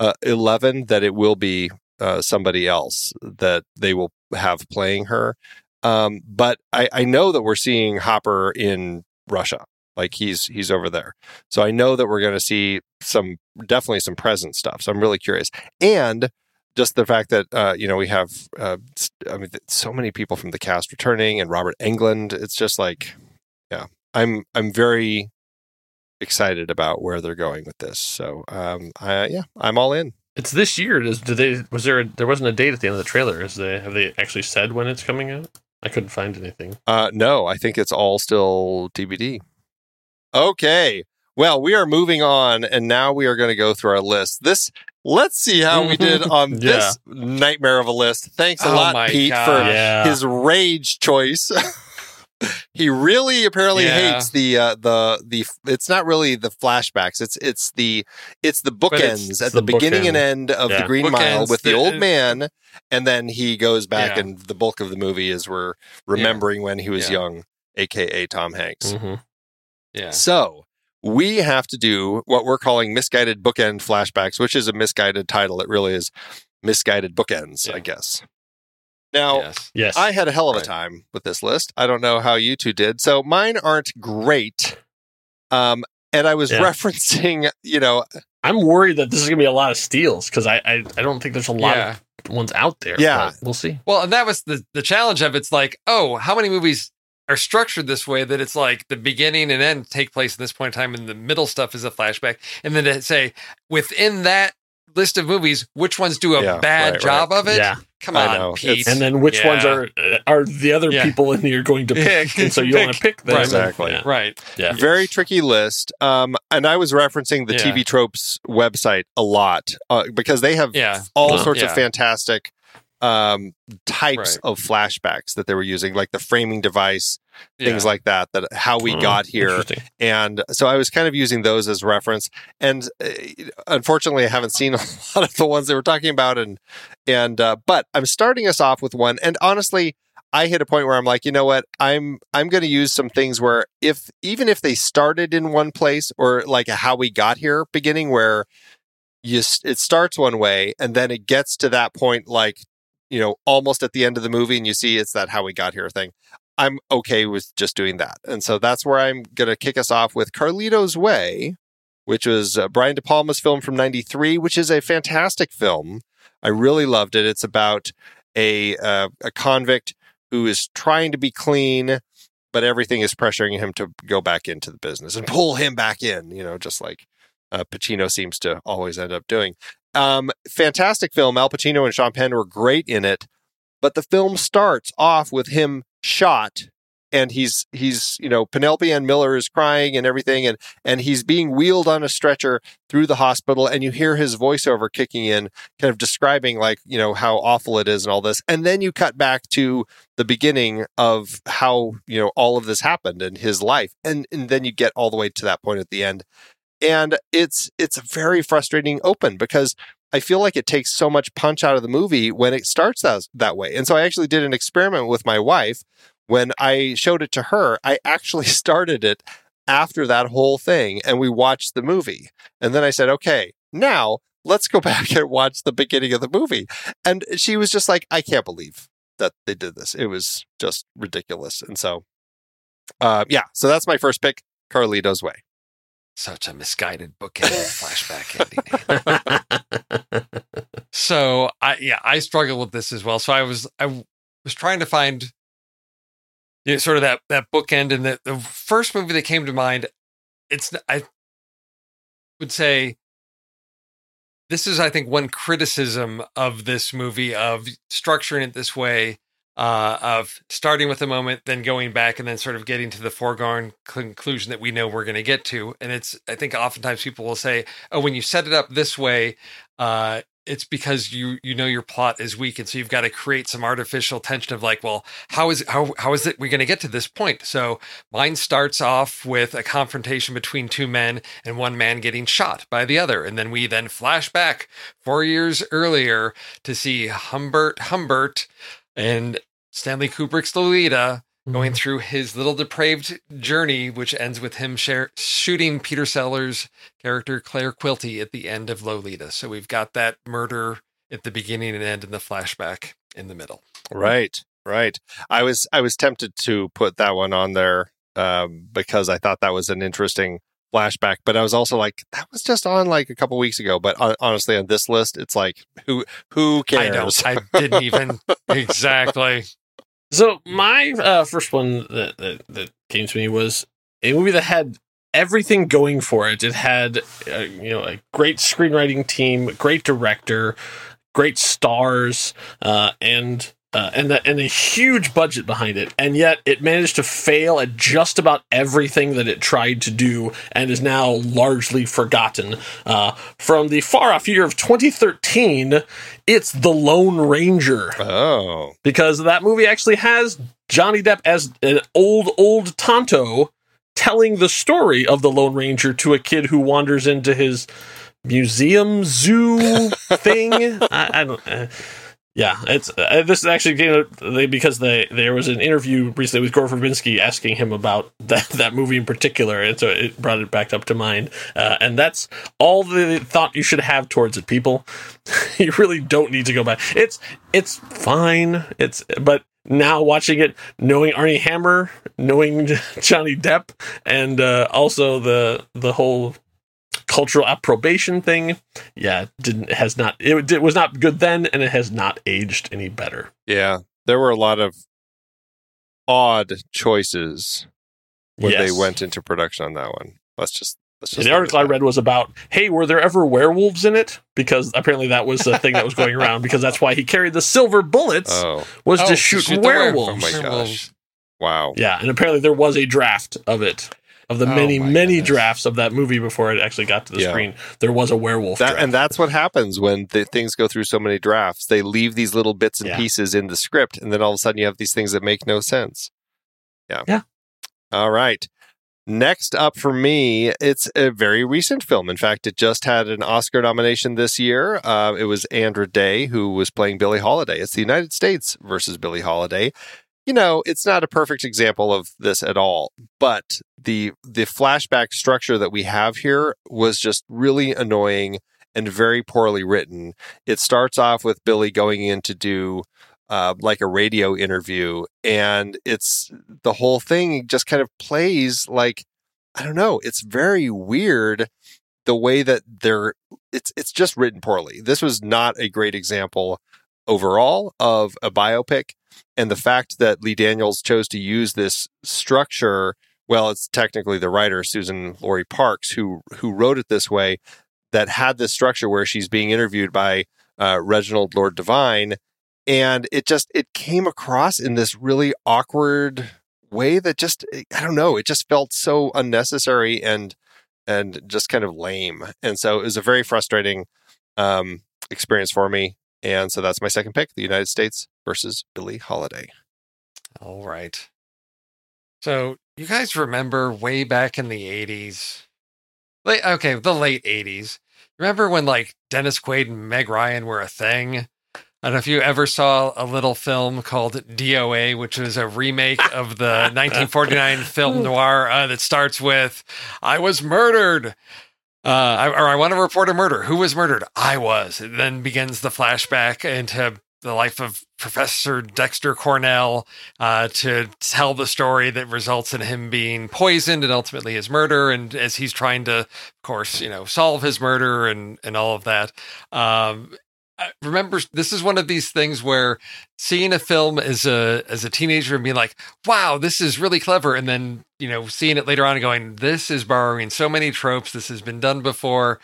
Uh, Eleven, that it will be uh, somebody else that they will have playing her. Um, but I, I know that we're seeing Hopper in Russia. Like he's he's over there. So I know that we're going to see some, definitely some present stuff. So I'm really curious. And just the fact that, uh, you know, we have, uh, I mean, so many people from the cast returning, and Robert Englund. It's just like, yeah, I'm I'm very excited about where they're going with this. So um I, yeah I'm all in. It's this year. Does did they was there a, there wasn't a date at the end of the trailer. Is they have they actually said when it's coming out? I couldn't find anything. Uh no, I think it's all still T B D. Okay. Well, we are moving on, and now we are going to go through our list. This Let's see how we did on yeah. this nightmare of a list. Thanks a oh lot, Pete, God. for yeah. his rage choice. He really apparently yeah. hates the uh, the the. It's not really the flashbacks. It's it's the it's the bookends it's, at the, the beginning bookend. and end of yeah. the Green bookends, Mile with the, the old man, and then he goes back, yeah. and the bulk of the movie is we're remembering yeah. when he was yeah. young, aka Tom Hanks. Mm-hmm. Yeah. So we have to do what we're calling misguided bookend flashbacks, which is a misguided title. It really is misguided bookends, yeah. I guess. Now, yes. Yes. I had a hell of a right. time with this list. I don't know how you two did. So mine aren't great. Um, and I was yeah. referencing, you know... I'm worried that this is going to be a lot of steals, because I, I, I don't think there's a lot yeah. of ones out there. Yeah. But we'll see. Well, and that was the, the challenge of it's like, oh, how many movies are structured this way that it's like the beginning and end take place at this point in time, and the middle stuff is a flashback. And then to say, within that list of movies, which ones do a yeah, bad right, job right. of it? Yeah. Come on, Pete. It's, and then which yeah. ones are are the other yeah. people in here going to pick? And so you want to pick them. Right. Exactly. Yeah. Right. Yeah. Very tricky list. Um, and I was referencing the yeah. T V Tropes website a lot uh, because they have yeah. all well, sorts yeah. of fantastic um, types right. of flashbacks that they were using, like the framing device, yeah. things like that, that how we oh, got here. And so I was kind of using those as reference. And uh, unfortunately, I haven't seen a lot of the ones they were talking about. And, and, uh, but I'm starting us off with one. And honestly, I hit a point where I'm like, you know what? I'm, I'm going to use some things where if, even if they started in one place, or like a how we got here beginning where you, it starts one way and then it gets to that point, like, you know, almost at the end of the movie, and you see it's that how we got here thing. I'm okay with just doing that. And so that's where I'm going to kick us off with Carlito's Way, which was uh, Brian De Palma's film from ninety-three, which is a fantastic film. I really loved it. It's about a uh, a convict who is trying to be clean, but everything is pressuring him to go back into the business and pull him back in, you know, just like uh, Pacino seems to always end up doing. Um, fantastic film. Al Pacino and Sean Penn were great in it, but the film starts off with him shot and he's he's you know Penelope Ann Miller is crying and everything, and and he's being wheeled on a stretcher through the hospital, and you hear his voiceover kicking in, kind of describing like you know how awful it is and all this, and then you cut back to the beginning of how you know all of this happened in his life, and and then you get all the way to that point at the end, and it's it's a very frustrating open because I feel like it takes so much punch out of the movie when it starts that, that way. And so I actually did an experiment with my wife. When I showed it to her, I actually started it after that whole thing, and we watched the movie. And then I said, okay, now let's go back and watch the beginning of the movie. And she was just like, I can't believe that they did this. It was just ridiculous. And so, uh, yeah, so that's my first pick, Carlito's Way. Such a misguided bookend flashback ending. So I yeah, I struggled with this as well. So I was I was trying to find you know, sort of that, that bookend, and the, the first movie that came to mind, it's I would say this is I think one criticism of this movie, of structuring it this way, uh, of starting with a moment, then going back, and then sort of getting to the foregone conclusion that we know we're going to get to. And it's, I think oftentimes people will say, oh, when you set it up this way, uh, it's because you, you know, your plot is weak. And so you've got to create some artificial tension of like, well, how is, how, how is it we're going to get to this point? So mine starts off with a confrontation between two men and one man getting shot by the other. And then we then flash back four years earlier to see Humbert, Humbert, and Stanley Kubrick's Lolita going through his little depraved journey, which ends with him share, shooting Peter Sellers' character Claire Quilty at the end of Lolita. So we've got that murder at the beginning and end, and the flashback in the middle. Right, right. I was I was tempted to put that one on there um, because I thought that was an interesting flashback, but I was also like, that was just on like a couple weeks ago. But uh, honestly, on this list, it's like, who who cares? I, I didn't even exactly. So my uh, first one that, that that came to me was a movie that had everything going for it. It had uh, you know a great screenwriting team, great director, great stars, uh, and. Uh, and, the, and a huge budget behind it, and yet it managed to fail at just about everything that it tried to do and is now largely forgotten. Uh, from the far-off year of twenty thirteen, it's The Lone Ranger. Oh. Because that movie actually has Johnny Depp as an old, old Tonto telling the story of the Lone Ranger to a kid who wanders into his museum zoo thing. I, I don't... Uh, Yeah, it's uh, this actually came uh, because they, there was an interview recently with Gore Verbinski asking him about that, that movie in particular, and so it brought it back up to mind. Uh, and that's all the thought you should have towards it, people. You really don't need to go back. It's it's fine. It's but now watching it, knowing Arnie Hammer, knowing Johnny Depp, and uh, also the the whole cultural approbation thing, yeah, didn't has not it, it was not good then, and it has not aged any better. Yeah, there were a lot of odd choices when yes. they went into production on that one. Let's just let's just. And the article I read was about, hey, were there ever werewolves in it? Because apparently that was the thing that was going around. Because that's why he carried the silver bullets oh. was oh, to shoot, shoot werewolves. werewolves. Oh my gosh! Wow. Yeah, and apparently there was a draft of it. Of the oh many, many goodness. drafts of that movie before it actually got to the yeah. screen, there was a werewolf that, draft. And that's what happens when the things go through so many drafts. They leave these little bits and yeah. pieces in the script, and then all of a sudden you have these things that make no sense. Yeah. Yeah. All right. Next up for me, it's a very recent film. In fact, it just had an Oscar nomination this year. Uh, it was Andra Day, who was playing Billie Holiday. It's The United States versus Billie Holiday. You know, it's not a perfect example of this at all, but the the flashback structure that we have here was just really annoying and very poorly written. It starts off with Billy going in to do uh, like a radio interview, and it's the whole thing just kind of plays like, I don't know, it's very weird the way that they're, it's it's just written poorly. This was not a great example overall of a biopic. And the fact that Lee Daniels chose to use this structure, well, it's technically the writer, Susan Laurie Parks, who who wrote it this way, that had this structure where she's being interviewed by uh, Reginald Lord Divine. And it just, it came across in this really awkward way that just, I don't know, it just felt so unnecessary and and just kind of lame. And so it was a very frustrating um, experience for me. And so that's my second pick, The United States versus Billie Holiday. All right. So you guys remember way back in the eighties, late, okay, the late eighties. Remember when like Dennis Quaid and Meg Ryan were a thing? I don't know if you ever saw a little film called D O A, which was a remake of the nineteen forty-nine film noir uh, that starts with, I was murdered, uh, I, or I want to report a murder. Who was murdered? I was. It then begins the flashback into the life of Professor Dexter Cornell uh, to tell the story that results in him being poisoned and ultimately his murder. And as he's trying to, of course, you know, solve his murder and, and all of that. Um, I remember, this is one of these things where seeing a film as a as a teenager and being like, wow, this is really clever. And then, you know, seeing it later on and going, this is borrowing so many tropes. This has been done before.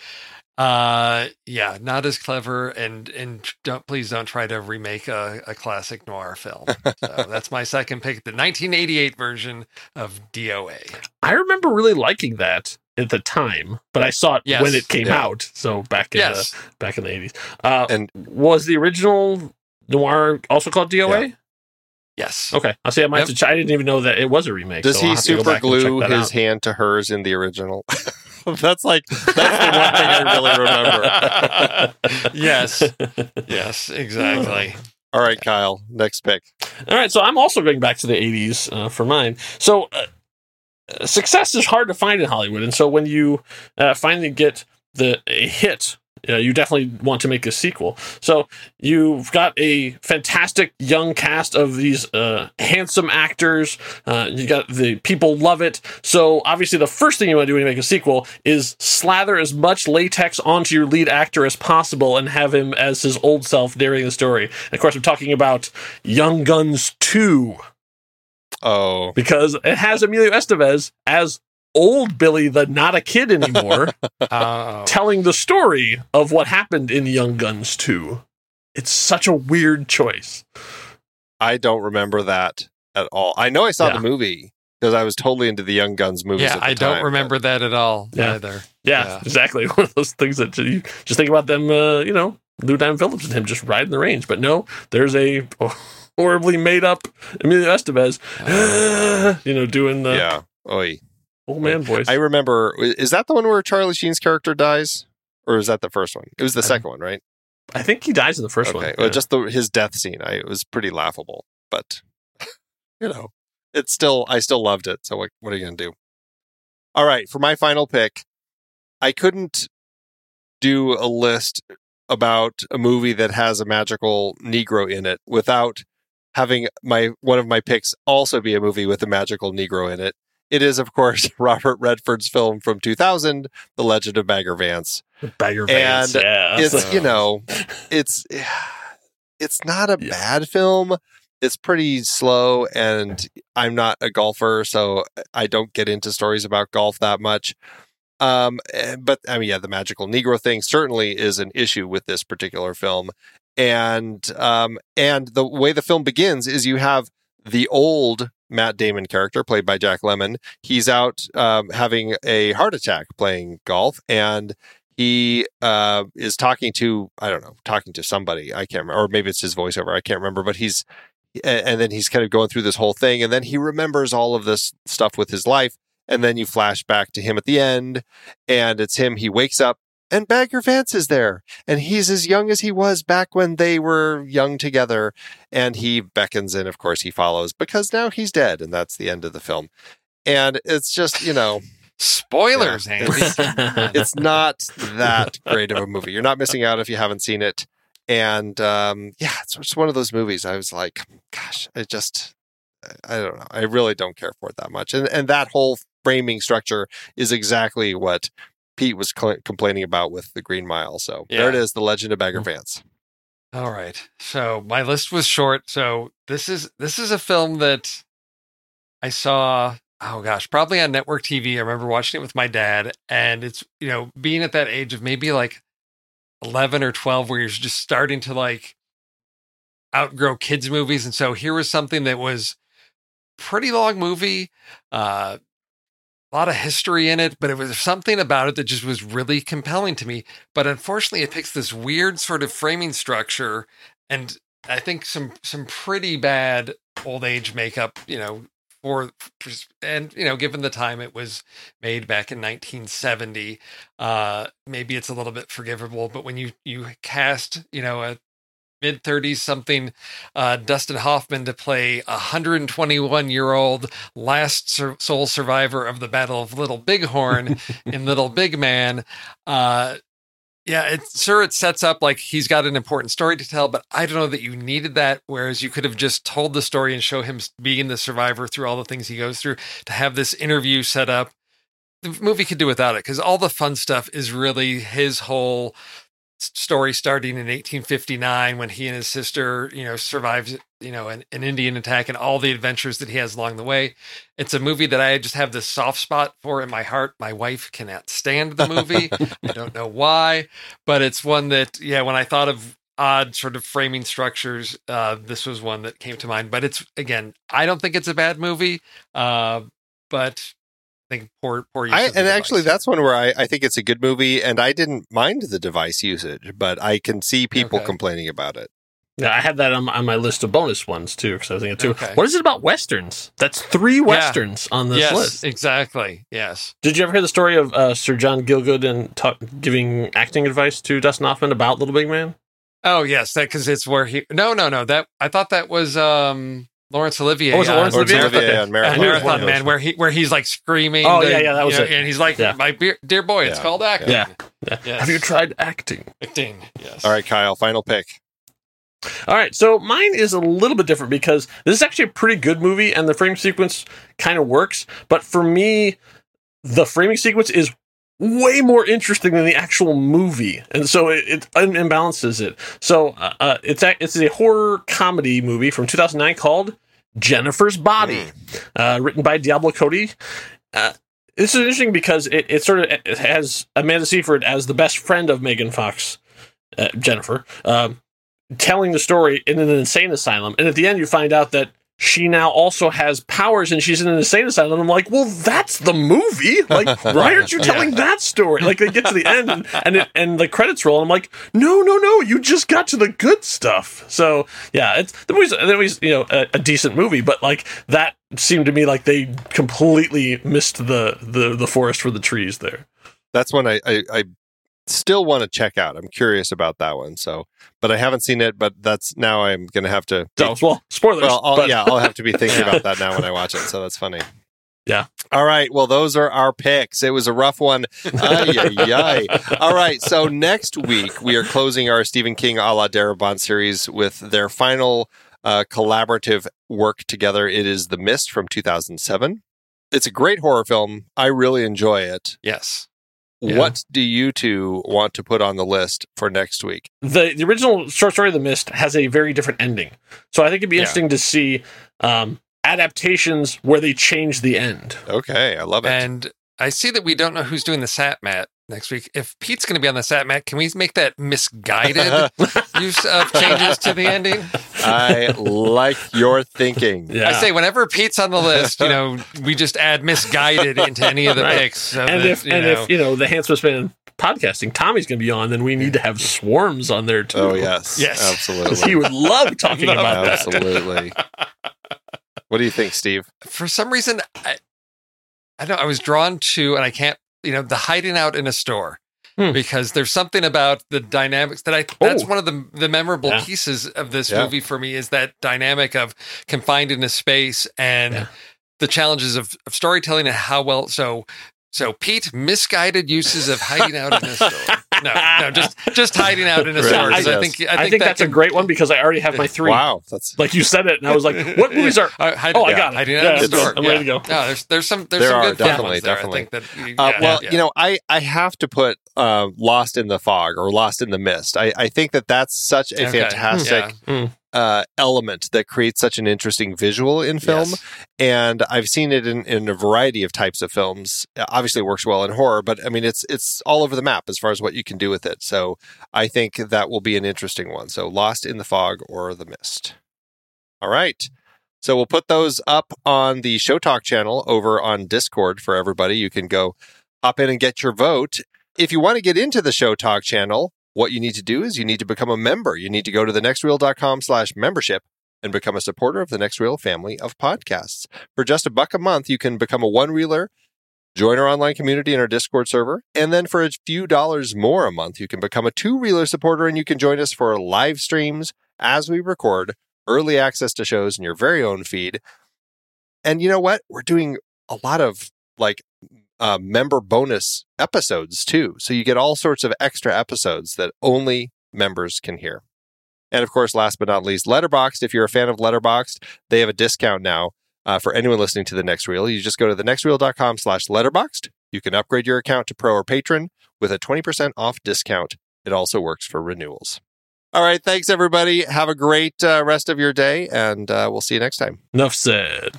Uh, yeah, not as clever. And and don't please don't try to remake a, a classic noir film. So that's my second pick, the nineteen eighty-eight version of D O A. I remember really liking that at the time, but I saw it yes. when it came yeah. out. So back in yes. the back in the eighties. Uh, and was the original noir also called D O A? Yeah. Yes. Okay. I'll say I might yep. have to ch- I didn't even know that it was a remake. Does so he super glue his out. hand to hers in the original? That's like that's the one thing I really remember. Yes. Yes, exactly. All right, Kyle. Next pick. All right, so I'm also going back to the eighties uh, for mine. So uh, success is hard to find in Hollywood, and so when you uh, finally get the a hit, uh, you definitely want to make a sequel. So you've got a fantastic young cast of these uh, handsome actors. Uh, you got the people love it. So obviously, the first thing you want to do when you make a sequel is slather as much latex onto your lead actor as possible and have him as his old self narrating the story. And of course, I'm talking about Young Guns two. Oh, because it has Emilio Estevez as old Billy, the not a kid anymore, oh. telling the story of what happened in Young Guns two. It's such a weird choice. I don't remember that at all. I know I saw yeah. the movie because I was totally into the Young Guns movies. Yeah, at the I time, don't remember but... that at all yeah. either. Yeah, yeah, exactly. One of those things that you just think about them. Uh, you know, Lou Diamond Phillips and him just riding the range, but no, there's a. Oh, horribly made up Emilio Estevez, uh, you know, doing the yeah. Oy. old man voice. I remember, is that the one where Charlie Sheen's character dies? Or is that the first one? It was the I second one, right? I think he dies in the first okay. one. Well, yeah. Just the, his death scene. I, it was pretty laughable, but, you know, it's still, I still loved it. So what, what are you going to do? All right. For my final pick, I couldn't do a list about a movie that has a magical Negro in it without having my one of my picks also be a movie with a magical Negro in it. It is, of course, Robert Redford's film from two thousand, The Legend of Bagger Vance. Bagger Vance, and yeah. It's, so. you know, it's, it's not a yeah. bad film. It's pretty slow, and I'm not a golfer, so I don't get into stories about golf that much. Um, but, I mean, yeah, the magical Negro thing certainly is an issue with this particular film. And um, and the way the film begins is you have the old Matt Damon character played by Jack Lemmon. He's out um, having a heart attack playing golf, and he uh, is talking to I don't know talking to somebody I can't remember, or maybe it's his voiceover I can't remember. But he's and then he's kind of going through this whole thing, and then he remembers all of this stuff with his life, and then you flash back to him at the end, and it's him. He wakes up. And Bagger Vance is there, and he's as young as he was back when they were young together. And he beckons, and of course he follows because now he's dead, and that's the end of the film. And it's just, you know, spoilers. Yeah, Andy. It's, it's not that great of a movie. You're not missing out if you haven't seen it. And um, yeah, it's just one of those movies. I was like, gosh, I just, I don't know. I really don't care for it that much. And and that whole framing structure is exactly what Pete was cl- complaining about with the Green Mile. So yeah. there it is, The Legend of Bagger Vance. All right. So my list was short. So this is this is a film that I saw, oh gosh, probably on network T V. I remember watching it with my dad. And it's, you know, being at that age of maybe like eleven or twelve where you're just starting to like outgrow kids' movies. And so here was something that was pretty long movie, uh, a lot of history in it, but it was something about it that just was really compelling to me. But unfortunately, it takes this weird sort of framing structure and I think some some pretty bad old age makeup, you know, for, and, you know, given the time it was made back in nineteen seventy, uh, maybe it's a little bit forgivable. But when you, you cast, you know, a mid-thirties something uh, Dustin Hoffman to play a one hundred twenty-one-year-old last sur- sole survivor of the Battle of Little Bighorn in Little Big Man. Uh, yeah, it, sure, it sets up like he's got an important story to tell, but I don't know that you needed that, whereas you could have just told the story and show him being the survivor through all the things he goes through to have this interview set up. The movie could do without it because all the fun stuff is really his whole story starting in eighteen fifty-nine when he and his sister, you know, survives, you know, an, an Indian attack and all the adventures that he has along the way. It's a movie that I just have this soft spot for in my heart. My wife cannot stand the movie. I don't know why, but it's one that, yeah, when I thought of odd sort of framing structures, uh, this was one that came to mind. But it's, again, I don't think it's a bad movie, uh, but think poor, poor use I, of the and device. Actually, that's one where I, I think it's a good movie, and I didn't mind the device usage, but I can see people okay. complaining about it. Yeah, I had that on my, on my list of bonus ones too, because I was thinking too. Okay. What is it about westerns? That's three westerns yeah. on this yes, list. Exactly. Yes. Did you ever hear the story of uh, Sir John Gielgud and ta- giving acting advice to Dustin Hoffman about Little Big Man? Oh yes, that because it's where he. No, no, no. That I thought that was. Um... Laurence Olivier. Oh, was it Laurence on, Olivier? Olivier on Marathon, on Marathon Man, where he where he's like screaming. Oh and, yeah, yeah, that was you know, it. And he's like, yeah. "My beer, dear boy, it's yeah. called acting." Yeah. yeah. Yes. Have you tried acting? Acting. Yes. All right, Kyle. Final pick. All right, so mine is a little bit different because this is actually a pretty good movie, and the frame sequence kind of works. But for me, the framing sequence is way more interesting than the actual movie, and so it, it imbalances it. So uh, it's a, it's a horror comedy movie from two thousand nine called Jennifer's Body, uh, written by Diablo Cody. Uh, this is interesting because it, it sort of it has Amanda Seyfried as the best friend of Megan Fox, uh, Jennifer, um, telling the story in an insane asylum, and at the end you find out that she now also has powers and she's in an insane asylum. And I'm like, well, that's the movie. Like, why aren't you telling yeah. that story? Like, they get to the end and and, it, and the credits roll. And I'm like, no, no, no, you just got to the good stuff. So yeah, it's the movie's, the movie's you know, a, a decent movie, but like that seemed to me like they completely missed the, the, the forest for the trees there. That's one I, I, I still want to check out. I'm curious about that one. So, but I haven't seen it, but that's now I'm going to have to. So, well, spoilers. Well, I'll, but... yeah, I'll have to be thinking about that now when I watch it. So that's funny. Yeah. All right. Well, those are our picks. It was a rough one. Ay, ay, ay. All right. So next week we are closing our Stephen King a la Darabont series with their final uh, collaborative work together. It is The Mist from two thousand seven. It's a great horror film. I really enjoy it. Yes. Yeah. What do you two want to put on the list for next week? The, the original short story, The Mist, has a very different ending. So I think it'd be interesting yeah. to see um, adaptations where they change the end. Okay, I love it. And I see that we don't know who's doing the sat mat next week. If Pete's going to be on the sat mat, can we make that misguided use of changes to the ending? I like your thinking. Yeah. I say whenever Pete's on the list, you know, we just add misguided into any of the right. picks. So and that, if you and know. if you know the Handsome Spin podcasting, Tommy's going to be on, then we need to have Swarms on there too. Oh yes, yes, absolutely. He would love talking love about absolutely. that. Absolutely. What do you think, Steve? For some reason, I, I don't. I was drawn to, and I can't. You know, the hiding out in a store. Hmm. Because there's something about the dynamics that I, that's oh. one of the the memorable yeah. pieces of this yeah. movie for me is that dynamic of confined in a space and yeah. the challenges of, of storytelling and how well, so, so Pete, misguided uses of hiding out in a store. No, no, just, just hiding out in a store. Right. I, yes. I think, I think, I think that that's can, a great one because I already have my three. Wow. That's like you said it. And I was like, what movies are, uh, hide, oh, yeah. I got it. Hiding out yeah, in a store. I'm yeah. ready to go. No, there's, there's some, there's there some good definitely, there, definitely. I think that, you, yeah, uh, well, yeah. you know, I, I have to put, uh, Lost in the Fog or Lost in the Mist. I, I think that that's such a okay. fantastic, mm. Yeah. Mm. Uh, element that creates such an interesting visual in film. Yes. And I've seen it in, in a variety of types of films. Obviously it works well in horror, but I mean, it's, it's all over the map as far as what you can do with it. So I think that will be an interesting one. So Lost in the Fog or The Mist. All right. So we'll put those up on the Show Talk channel over on Discord for everybody. You can go hop in and get your vote. If you want to get into the Show Talk channel, what you need to do is you need to become a member. You need to go to thenextreel.com slash membership and become a supporter of the Next Reel family of podcasts. For just a buck a month, you can become a one-reeler, join our online community and our Discord server, and then for a few dollars more a month, you can become a two-reeler supporter and you can join us for live streams as we record, early access to shows in your very own feed. And you know what? We're doing a lot of like uh, member bonus episodes too. So you get all sorts of extra episodes that only members can hear. And of course, last but not least, Letterboxd. If you're a fan of Letterboxd, they have a discount now uh, for anyone listening to The Next Reel. You just go to thenextreel.com slash Letterboxd. You can upgrade your account to Pro or Patron with a twenty percent off discount. It also works for renewals. All right. Thanks, everybody. Have a great uh, rest of your day, and uh, we'll see you next time. Enough said.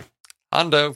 Hondo.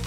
If